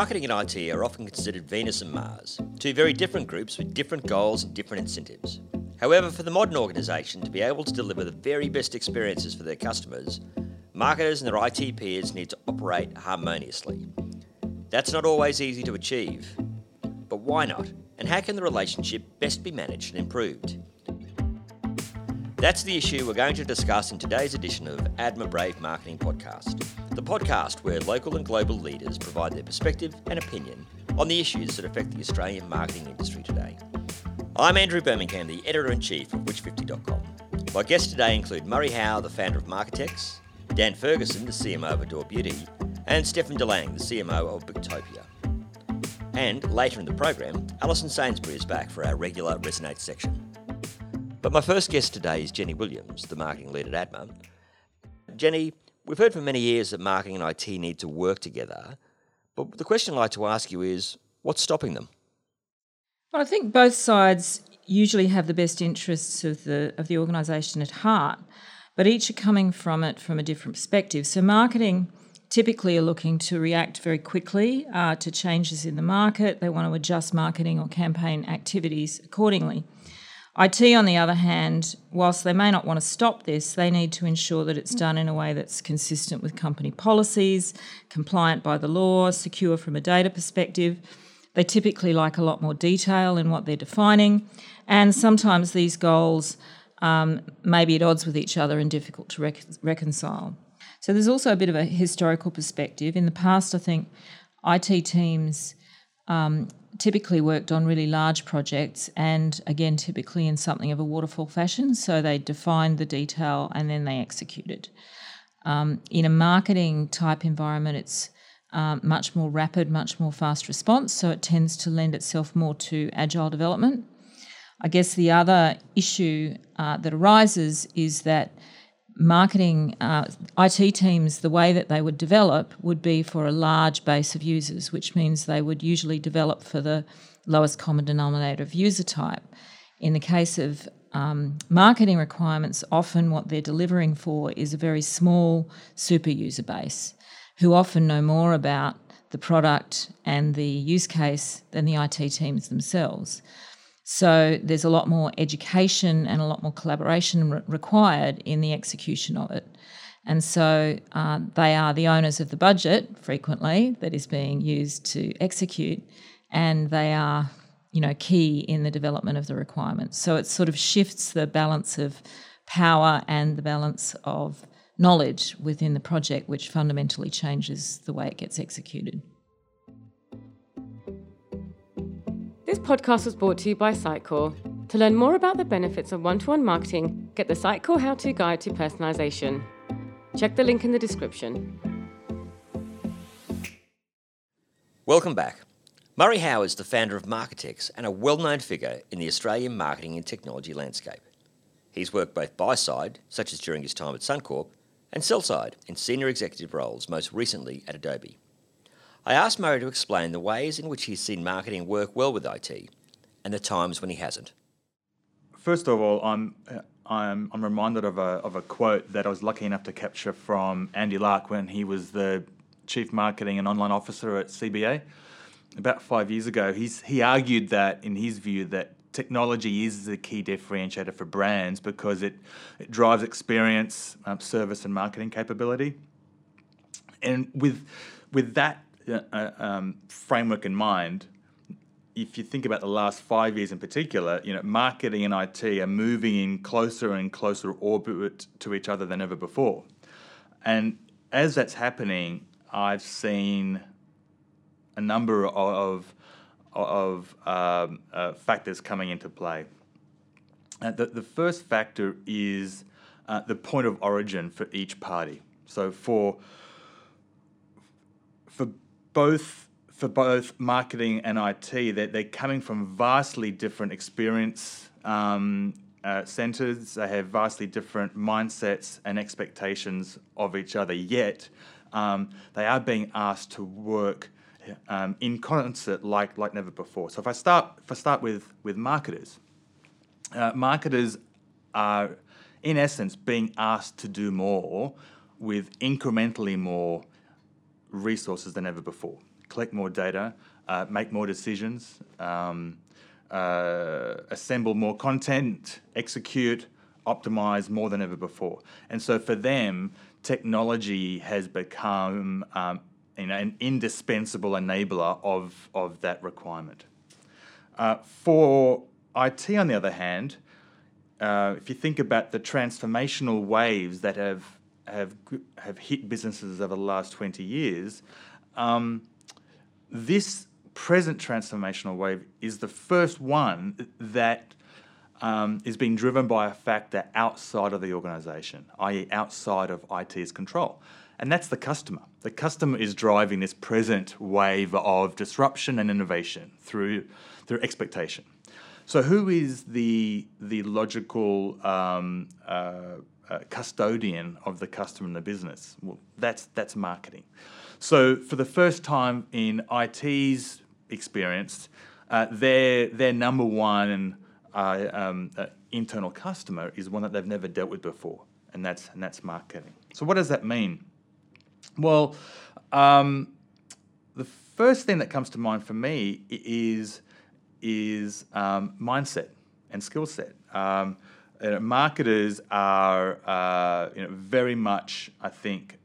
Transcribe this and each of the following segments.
Marketing and IT are often considered Venus and Mars, two very different groups with different goals and different incentives. However, for the modern organisation to be able to deliver the very best experiences for their customers, marketers and their IT peers need to operate harmoniously. That's not always easy to achieve. But why not? And how can the relationship best be managed and improved? That's the issue we're going to discuss in today's edition of Adma Brave Marketing Podcast, the podcast where local and global leaders provide their perspective and opinion on the issues that affect the Australian marketing industry today. I'm Andrew Birmingham, the Editor-in-Chief of Which50.com. My guests today include Murray Howe, the founder of Marketix, Dan Ferguson, the CMO of Adore Beauty, and Stefan de Lange, the CMO of Booktopia. And later in the program, Alison Sainsbury is back for our regular Resonate section. But my first guest today is Jenny Williams, the marketing lead at Adma. Jenny, we've heard for many years that marketing and IT need to work together, but the question I'd like to ask you is, what's stopping them? Well, I think both sides usually have the best interests of the organisation at heart, but each are coming from it from a different perspective. So marketing typically are looking to react very quickly to changes in the market. They want to adjust marketing or campaign activities accordingly. IT, on the other hand, whilst they may not want to stop this, they need to ensure that it's done in a way that's consistent with company policies, compliant by the law, secure from a data perspective. They typically like a lot more detail in what they're defining, and sometimes these goals may be at odds with each other and difficult to reconcile. So there's also a bit of a historical perspective. In the past, I think IT teams typically worked on really large projects and, again, typically in something of a waterfall fashion. So they defined the detail and then they executed. In a marketing-type environment, it's much more rapid, much more fast response, so it tends to lend itself more to agile development. I guess the other issue that arises is that marketing, IT teams, the way that they would develop would be for a large base of users, which means they would usually develop for the lowest common denominator of user type. In the case of marketing requirements, often what they're delivering for is a very small super user base who often know more about the product and the use case than the IT teams themselves. So there's a lot more education and a lot more collaboration required in the execution of it. And so they are the owners of the budget, frequently, that is being used to execute, and they are, you know, key in the development of the requirements. So it sort of shifts the balance of power and the balance of knowledge within the project, which fundamentally changes the way it gets executed. This podcast was brought to you by Sitecore. To learn more about the benefits of one-to-one marketing, get the Sitecore How-To Guide to Personalisation. Check the link in the description. Welcome back. Murray Howe is the founder of Marketix and a well-known figure in the Australian marketing and technology landscape. He's worked both buy-side, such as during his time at Suncorp, and sell-side in senior executive roles, most recently at Adobe. I asked Murray to explain the ways in which he's seen marketing work well with IT and the times when he hasn't. First of all, I'm reminded of a quote that I was lucky enough to capture from Andy Lark when he was the Chief Marketing and Online Officer at CBA. About 5 years ago, he argued that, in his view, that technology is the key differentiator for brands because it drives experience, service and marketing capability. And with that framework in mind, if you think about the last 5 years in particular, you know, marketing and IT are moving in closer and closer orbit to each other than ever before. And as that's happening, I've seen a number of factors coming into play. The first factor is the point of origin for each party. So for both marketing and IT, they're coming from vastly different experience centres. They have vastly different mindsets and expectations of each other. Yet they are being asked to work in concert like never before. So if I start with marketers, marketers are in essence being asked to do more with incrementally more resources than ever before. collect more data, make more decisions, assemble more content, execute, optimize more than ever before. And so for them, technology has become an indispensable enabler of that requirement. For IT, on the other hand, if you think about the transformational waves that have hit businesses over the last 20 years, this present transformational wave is the first one that is being driven by a factor outside of the organisation, i.e. outside of IT's control. And that's the customer. The customer is driving this present wave of disruption and innovation through expectation. So who is the logical custodian of the customer and the business? Well, that's marketing. So for the first time in IT's experience, their number one internal customer is one that they've never dealt with before, and that's marketing. So what does that mean? Well, the first thing that comes to mind for me is mindset and skill set. Marketers are very much, I think,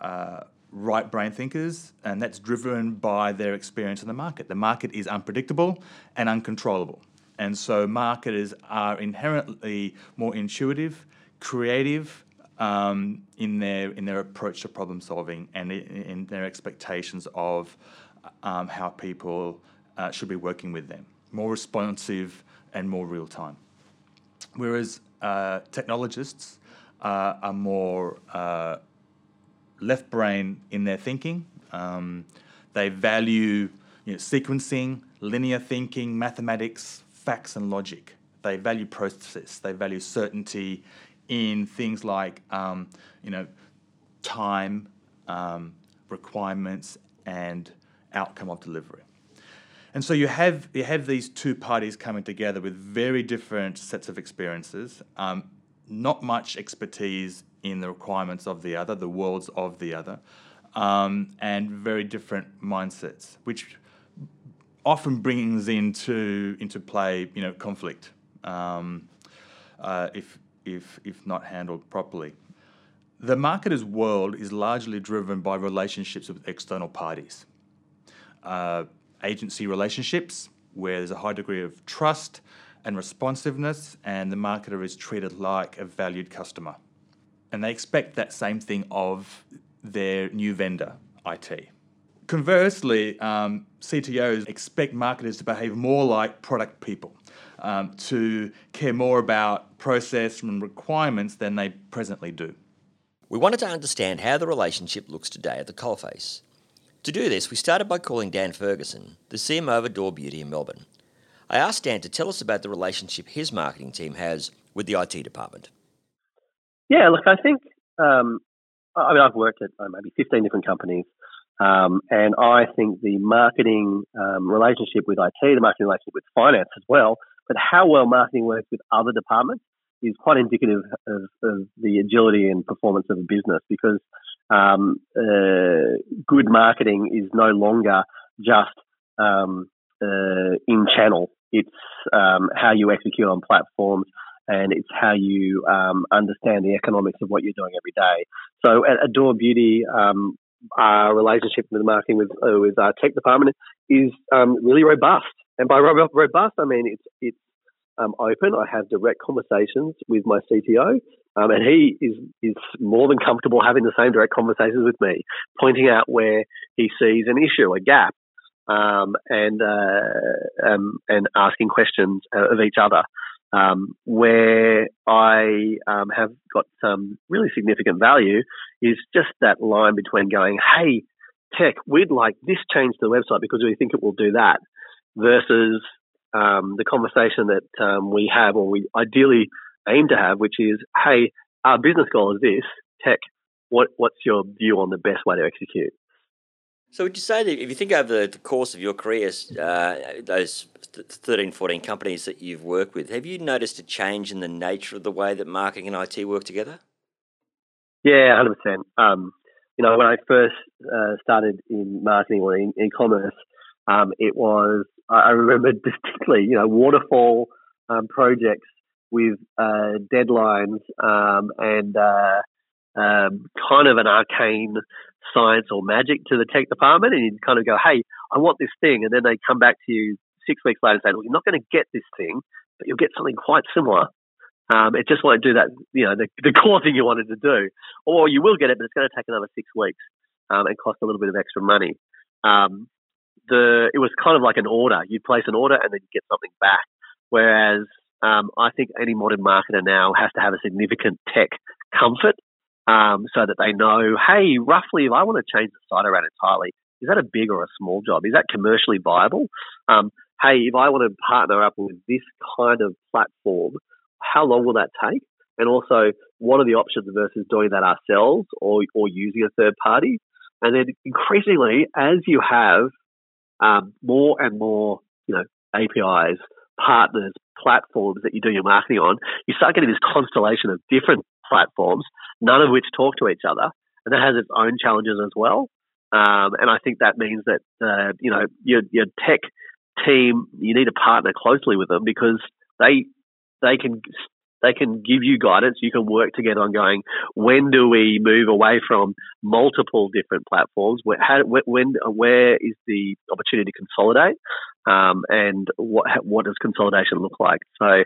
right brain thinkers, and that's driven by their experience in the market. The market is unpredictable and uncontrollable, and so marketers are inherently more intuitive, creative, in their approach to problem solving and in their expectations of how people should be working with them, more responsive and more real time. Whereas technologists are more left brain in their thinking. They value sequencing, linear thinking, mathematics, facts and logic. They value process. They value certainty in things like time, requirements, and outcome of delivery. And so you have these two parties coming together with very different sets of experiences, not much expertise in the requirements of the other, the worlds of the other, and very different mindsets, which often brings into play conflict, if not handled properly. The marketer's world is largely driven by relationships with external parties. Agency relationships, where there's a high degree of trust and responsiveness, and the marketer is treated like a valued customer. And they expect that same thing of their new vendor, IT. Conversely, CTOs expect marketers to behave more like product people, to care more about process and requirements than they presently do. We wanted to understand how the relationship looks today at the coalface. To do this, we started by calling Dan Ferguson, the CMO of Adore Beauty in Melbourne. I asked Dan to tell us about the relationship his marketing team has with the IT department. Yeah, look, I think, I've worked at maybe 15 different companies, and I think the marketing relationship with IT, the marketing relationship with finance as well, but how well marketing works with other departments is quite indicative of the agility and performance of a business, because good marketing is no longer just in channel. It's how you execute on platforms, and it's how you understand the economics of what you're doing every day. So at Adore Beauty, our relationship with marketing with our tech department is really robust. And by robust, I mean it's open. I have direct conversations with my CTO, and he is more than comfortable having the same direct conversations with me, pointing out where he sees an issue, a gap, and asking questions of each other. Where I have got some really significant value is just that line between going, hey, tech, we'd like this change to the website because we think it will do that, versus the conversation that we have, or we ideally aim to have, which is, hey, our business goal is this, tech, what's your view on the best way to execute? So would you say that if you think over the course of your career, those 13, 14 companies that you've worked with, have you noticed a change in the nature of the way that marketing and IT work together? Yeah, 100%. you know, when I first started in marketing or in e-commerce, it was, I remember distinctly, you know, waterfall projects with deadlines and kind of an arcane science or magic to the tech department, and you'd kind of go, hey, I want this thing, and then they come back to you 6 weeks later saying, well, you're not going to get this thing, but you'll get something quite similar. It just won't do that, you know, the core thing you wanted to do, or you will get it, but it's going to take another 6 weeks and cost a little bit of extra money. It was kind of like an order. You'd place an order and then you get something back, whereas I think any modern marketer now has to have a significant tech comfort so that they know, hey, roughly, if I want to change the site around entirely, is that a big or a small job? Is that commercially viable? Hey, if I want to partner up with this kind of platform, how long will that take? And also, what are the options versus doing that ourselves or using a third party? And then increasingly, as you have more and more, you know, APIs, partners, platforms that you do your marketing on, you start getting this constellation of different platforms, none of which talk to each other, and that has its own challenges as well. And I think that means that you know, your tech team, you need to partner closely with them, because they can give you guidance. You can work together on going, when do we move away from multiple different platforms? Where is the opportunity to consolidate? And what does consolidation look like? So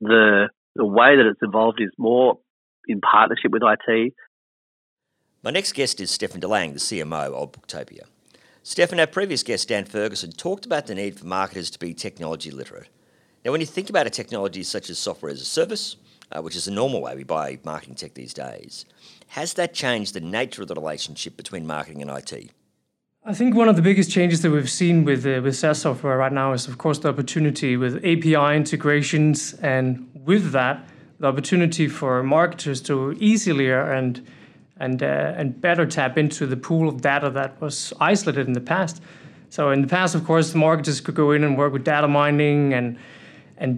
the way that it's evolved is more in partnership with IT. My next guest is Stefan de Lange, the CMO of Booktopia. Stefan, our previous guest, Dan Ferguson, talked about the need for marketers to be technology literate. Now, when you think about a technology such as software as a service, which is the normal way we buy marketing tech these days, has that changed the nature of the relationship between marketing and IT? I think one of the biggest changes that we've seen with SaaS software right now is, of course, the opportunity with API integrations, and with that, the opportunity for marketers to easier and better tap into the pool of data that was isolated in the past. So in the past, of course, marketers could go in and work with data mining and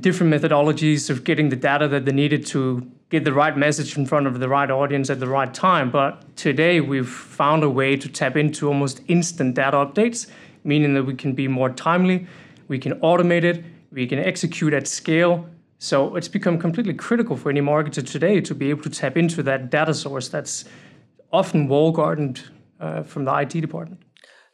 different methodologies of getting the data that they needed to get the right message in front of the right audience at the right time. But today, we've found a way to tap into almost instant data updates, meaning that we can be more timely, we can automate it, we can execute at scale. So it's become completely critical for any marketer today to be able to tap into that data source that's often walled-gardened from the IT department.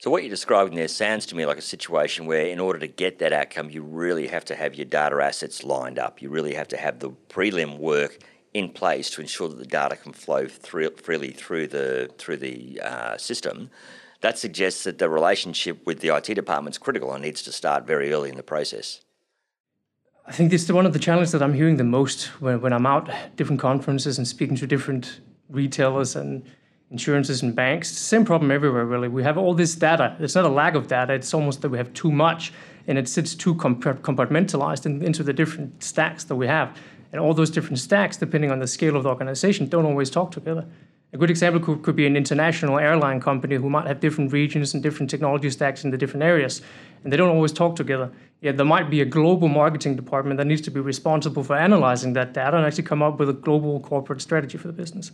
So what you're describing there sounds to me like a situation where, in order to get that outcome, you really have to have your data assets lined up. You really have to have the prelim work in place to ensure that the data can flow freely through the system. That suggests that the relationship with the IT department is critical and needs to start very early in the process. I think this is one of the challenges that I'm hearing the most when I'm out at different conferences and speaking to different retailers and insurances and banks. Same problem everywhere, really. We have all this data. It's not a lack of data. It's almost that we have too much, and it sits too compartmentalized into the different stacks that we have. And all those different stacks, depending on the scale of the organization, don't always talk together. A good example could be an international airline company who might have different regions and different technology stacks in the different areas, and they don't always talk together. Yet there might be a global marketing department that needs to be responsible for analyzing that data and actually come up with a global corporate strategy for the business.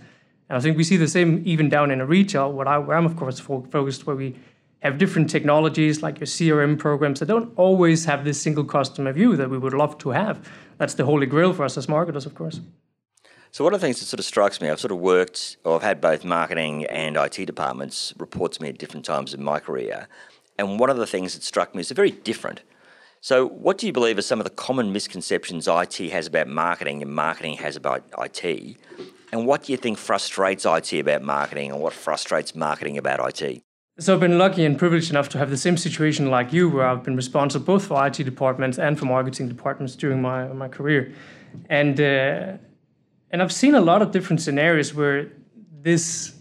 And I think we see the same even down in a retail, where I'm, of course, focused, where we have different technologies like your CRM programs that don't always have this single customer view that we would love to have. That's the holy grail for us as marketers, of course. So one of the things that sort of strikes me, I've had both marketing and IT departments report to me at different times in my career, and one of the things that struck me is they're very different. So what do you believe are some of the common misconceptions IT has about marketing and marketing has about IT? And what do you think frustrates IT about marketing, and what frustrates marketing about IT? So I've been lucky and privileged enough to have the same situation like you, where I've been responsible both for IT departments and for marketing departments during my career. And I've seen a lot of different scenarios where this,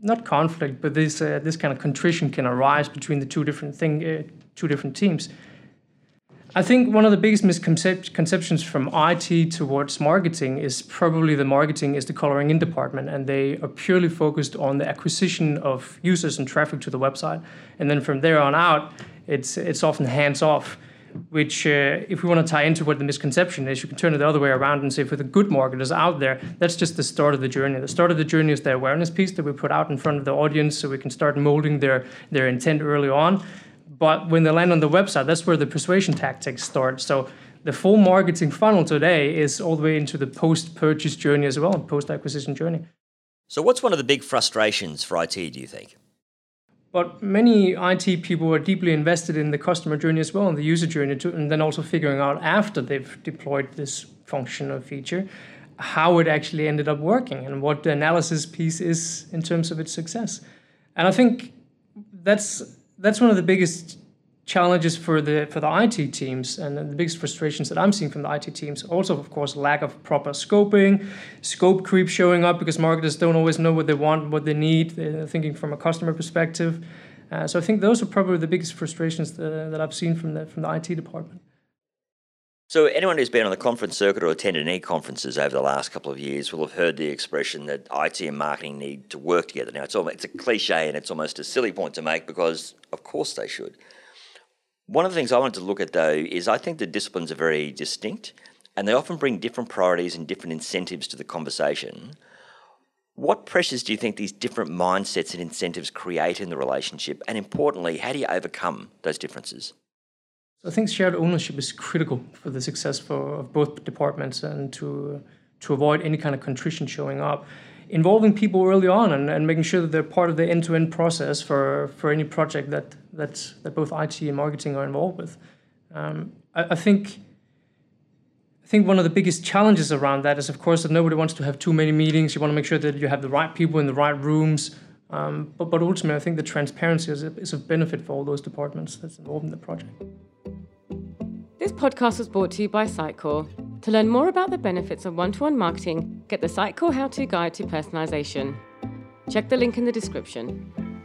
not conflict, but this kind of contrition can arise between the two different teams. I think one of the biggest misconceptions from IT towards marketing is probably the marketing is the coloring in department, and they are purely focused on the acquisition of users and traffic to the website. And then from there on out, it's often hands off. which if we want to tie into what the misconception is, you can turn it the other way around and say for the good marketers out there, that's just the start of the journey. The start of the journey is the awareness piece that we put out in front of the audience so we can start molding their intent early on. But when they land on the website, that's where the persuasion tactics start. So the full marketing funnel today is all the way into the post-purchase journey as well, post-acquisition journey. So what's one of the big frustrations for IT, do you think? But many IT people are deeply invested in the customer journey as well, and the user journey too, and then also figuring out after they've deployed this function or feature, how it actually ended up working and what the analysis piece is in terms of its success. And I think that's one of the biggest challenges for the IT teams, and the biggest frustrations that I'm seeing from the IT teams. Also, of course, lack of proper scoping, scope creep showing up because marketers don't always know what they want, what they need, they're thinking from a customer perspective. So I think those are probably the biggest frustrations that I've seen from the IT department. So anyone who's been on the conference circuit or attended any conferences over the last couple of years will have heard the expression that IT and marketing need to work together. Now, it's a cliche and it's almost a silly point to make because, of course, they should. One of the things I wanted to look at, though, is I think the disciplines are very distinct and they often bring different priorities and different incentives to the conversation. What pressures do you think these different mindsets and incentives create in the relationship? And importantly, how do you overcome those differences? I think shared ownership is critical for the success of both departments and to avoid any kind of contrition showing up. Involving people early on and making sure that they're part of the end-to-end process for any project that both IT and marketing are involved with. I think one of the biggest challenges around that is, of course, that nobody wants to have too many meetings. You want to make sure that you have the right people in the right rooms. But ultimately, I think the transparency is of benefit for all those departments that's involved in the project. This podcast was brought to you by Sitecore. To learn more about the benefits of one-to-one marketing, get the Sitecore How-To Guide to Personalization. Check the link in the description.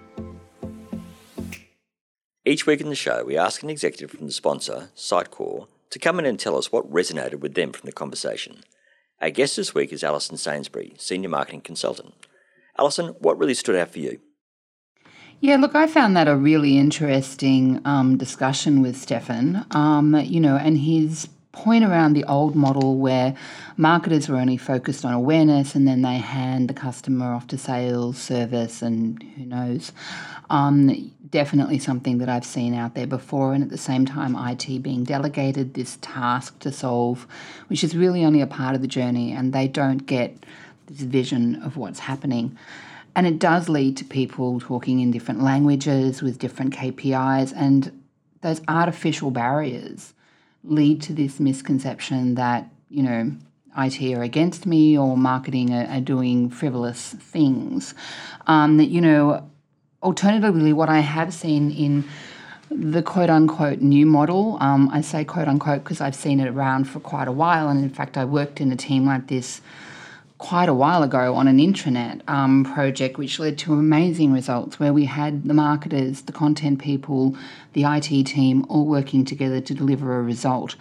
Each week in the show, we ask an executive from the sponsor, Sitecore, to come in and tell us what resonated with them from the conversation. Our guest this week is Alison Sainsbury, Senior Marketing Consultant. Alison, what really stood out for you? Yeah, look, I found that a really interesting discussion with Stefan, and his point around the old model where marketers were only focused on awareness and then they hand the customer off to sales, service, and who knows. Definitely something that I've seen out there before, and at the same time IT being delegated this task to solve, which is really only a part of the journey, and they don't get this vision of what's happening. And it does lead to people talking in different languages with different KPIs, and those artificial barriers lead to this misconception that, IT are against me or marketing are doing frivolous things. Alternatively, what I have seen in the quote-unquote new model, I say quote-unquote because I've seen it around for quite a while, and in fact I worked in a team like this quite a while ago on an intranet project, which led to amazing results where we had the marketers, the content people, the IT team all working together to deliver a result.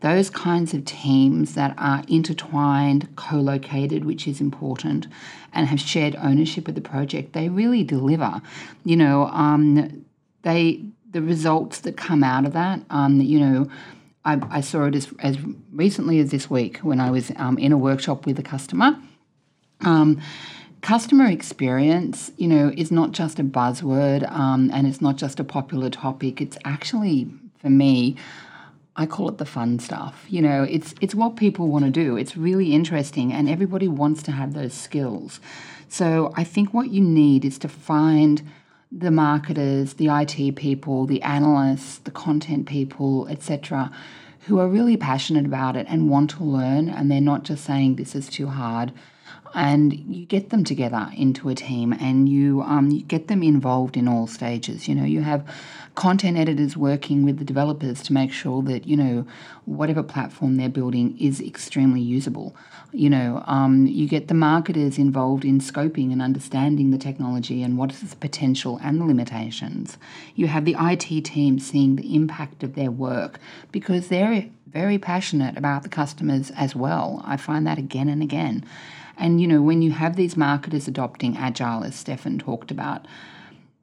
Those kinds of teams that are intertwined, co-located, which is important, and have shared ownership of the project, they really deliver. The results that come out of that, I saw it as recently as this week when I was in a workshop with a customer. Customer experience, is not just a buzzword and it's not just a popular topic. It's actually, for me, I call it the fun stuff. It's what people want to do. It's really interesting and everybody wants to have those skills. So I think what you need is to find the marketers, the IT people, the analysts, the content people, etc., who are really passionate about it and want to learn, and they're not just saying this is too hard. And you get them together into a team, and you get them involved in all stages. You have content editors working with the developers to make sure that whatever platform they're building is extremely usable. You get the marketers involved in scoping and understanding the technology and what is its potential and the limitations. You have the IT team seeing the impact of their work because they're very passionate about the customers as well. I find that again and again. And, when you have these marketers adopting Agile, as Stefan talked about,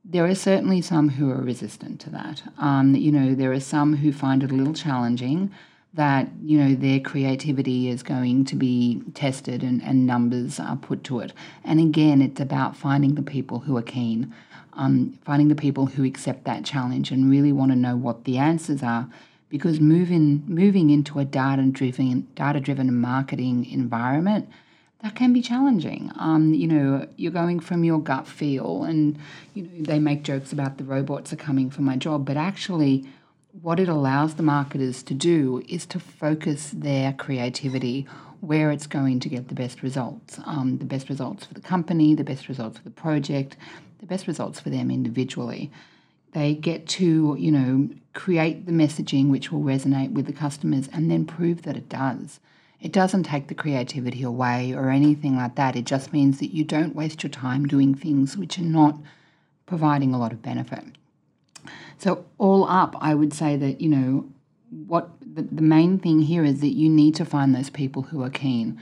There are certainly some who are resistant to that. There are some who find it a little challenging that, their creativity is going to be tested and numbers are put to it. And again, it's about finding the people who are keen, finding the people who accept that challenge and really want to know what the answers are, because moving into a data-driven marketing environment, that can be challenging. You're going from your gut feel, and they make jokes about the robots are coming for my job, but actually what it allows the marketers to do is to focus their creativity where it's going to get the best results for the company, the best results for the project, the best results for them individually. They get to, create the messaging which will resonate with the customers and then prove that it does. It doesn't take the creativity away or anything like that. It just means that you don't waste your time doing things which are not providing a lot of benefit. So all up, I would say that, the main thing here is that you need to find those people who are keen.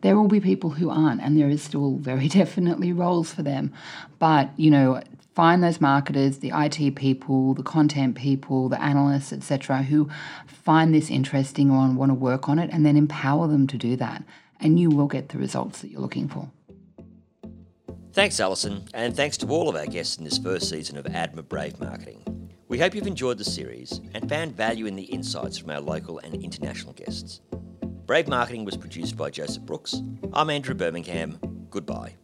There will be people who aren't, and there is still very definitely roles for them. But, find those marketers, the IT people, the content people, the analysts, etc., who find this interesting or want to work on it, and then empower them to do that, and you will get the results that you're looking for. Thanks, Alison, and thanks to all of our guests in this first season of Adma Brave Marketing. We hope you've enjoyed the series and found value in the insights from our local and international guests. Brave Marketing was produced by Joseph Brooks. I'm Andrew Birmingham. Goodbye.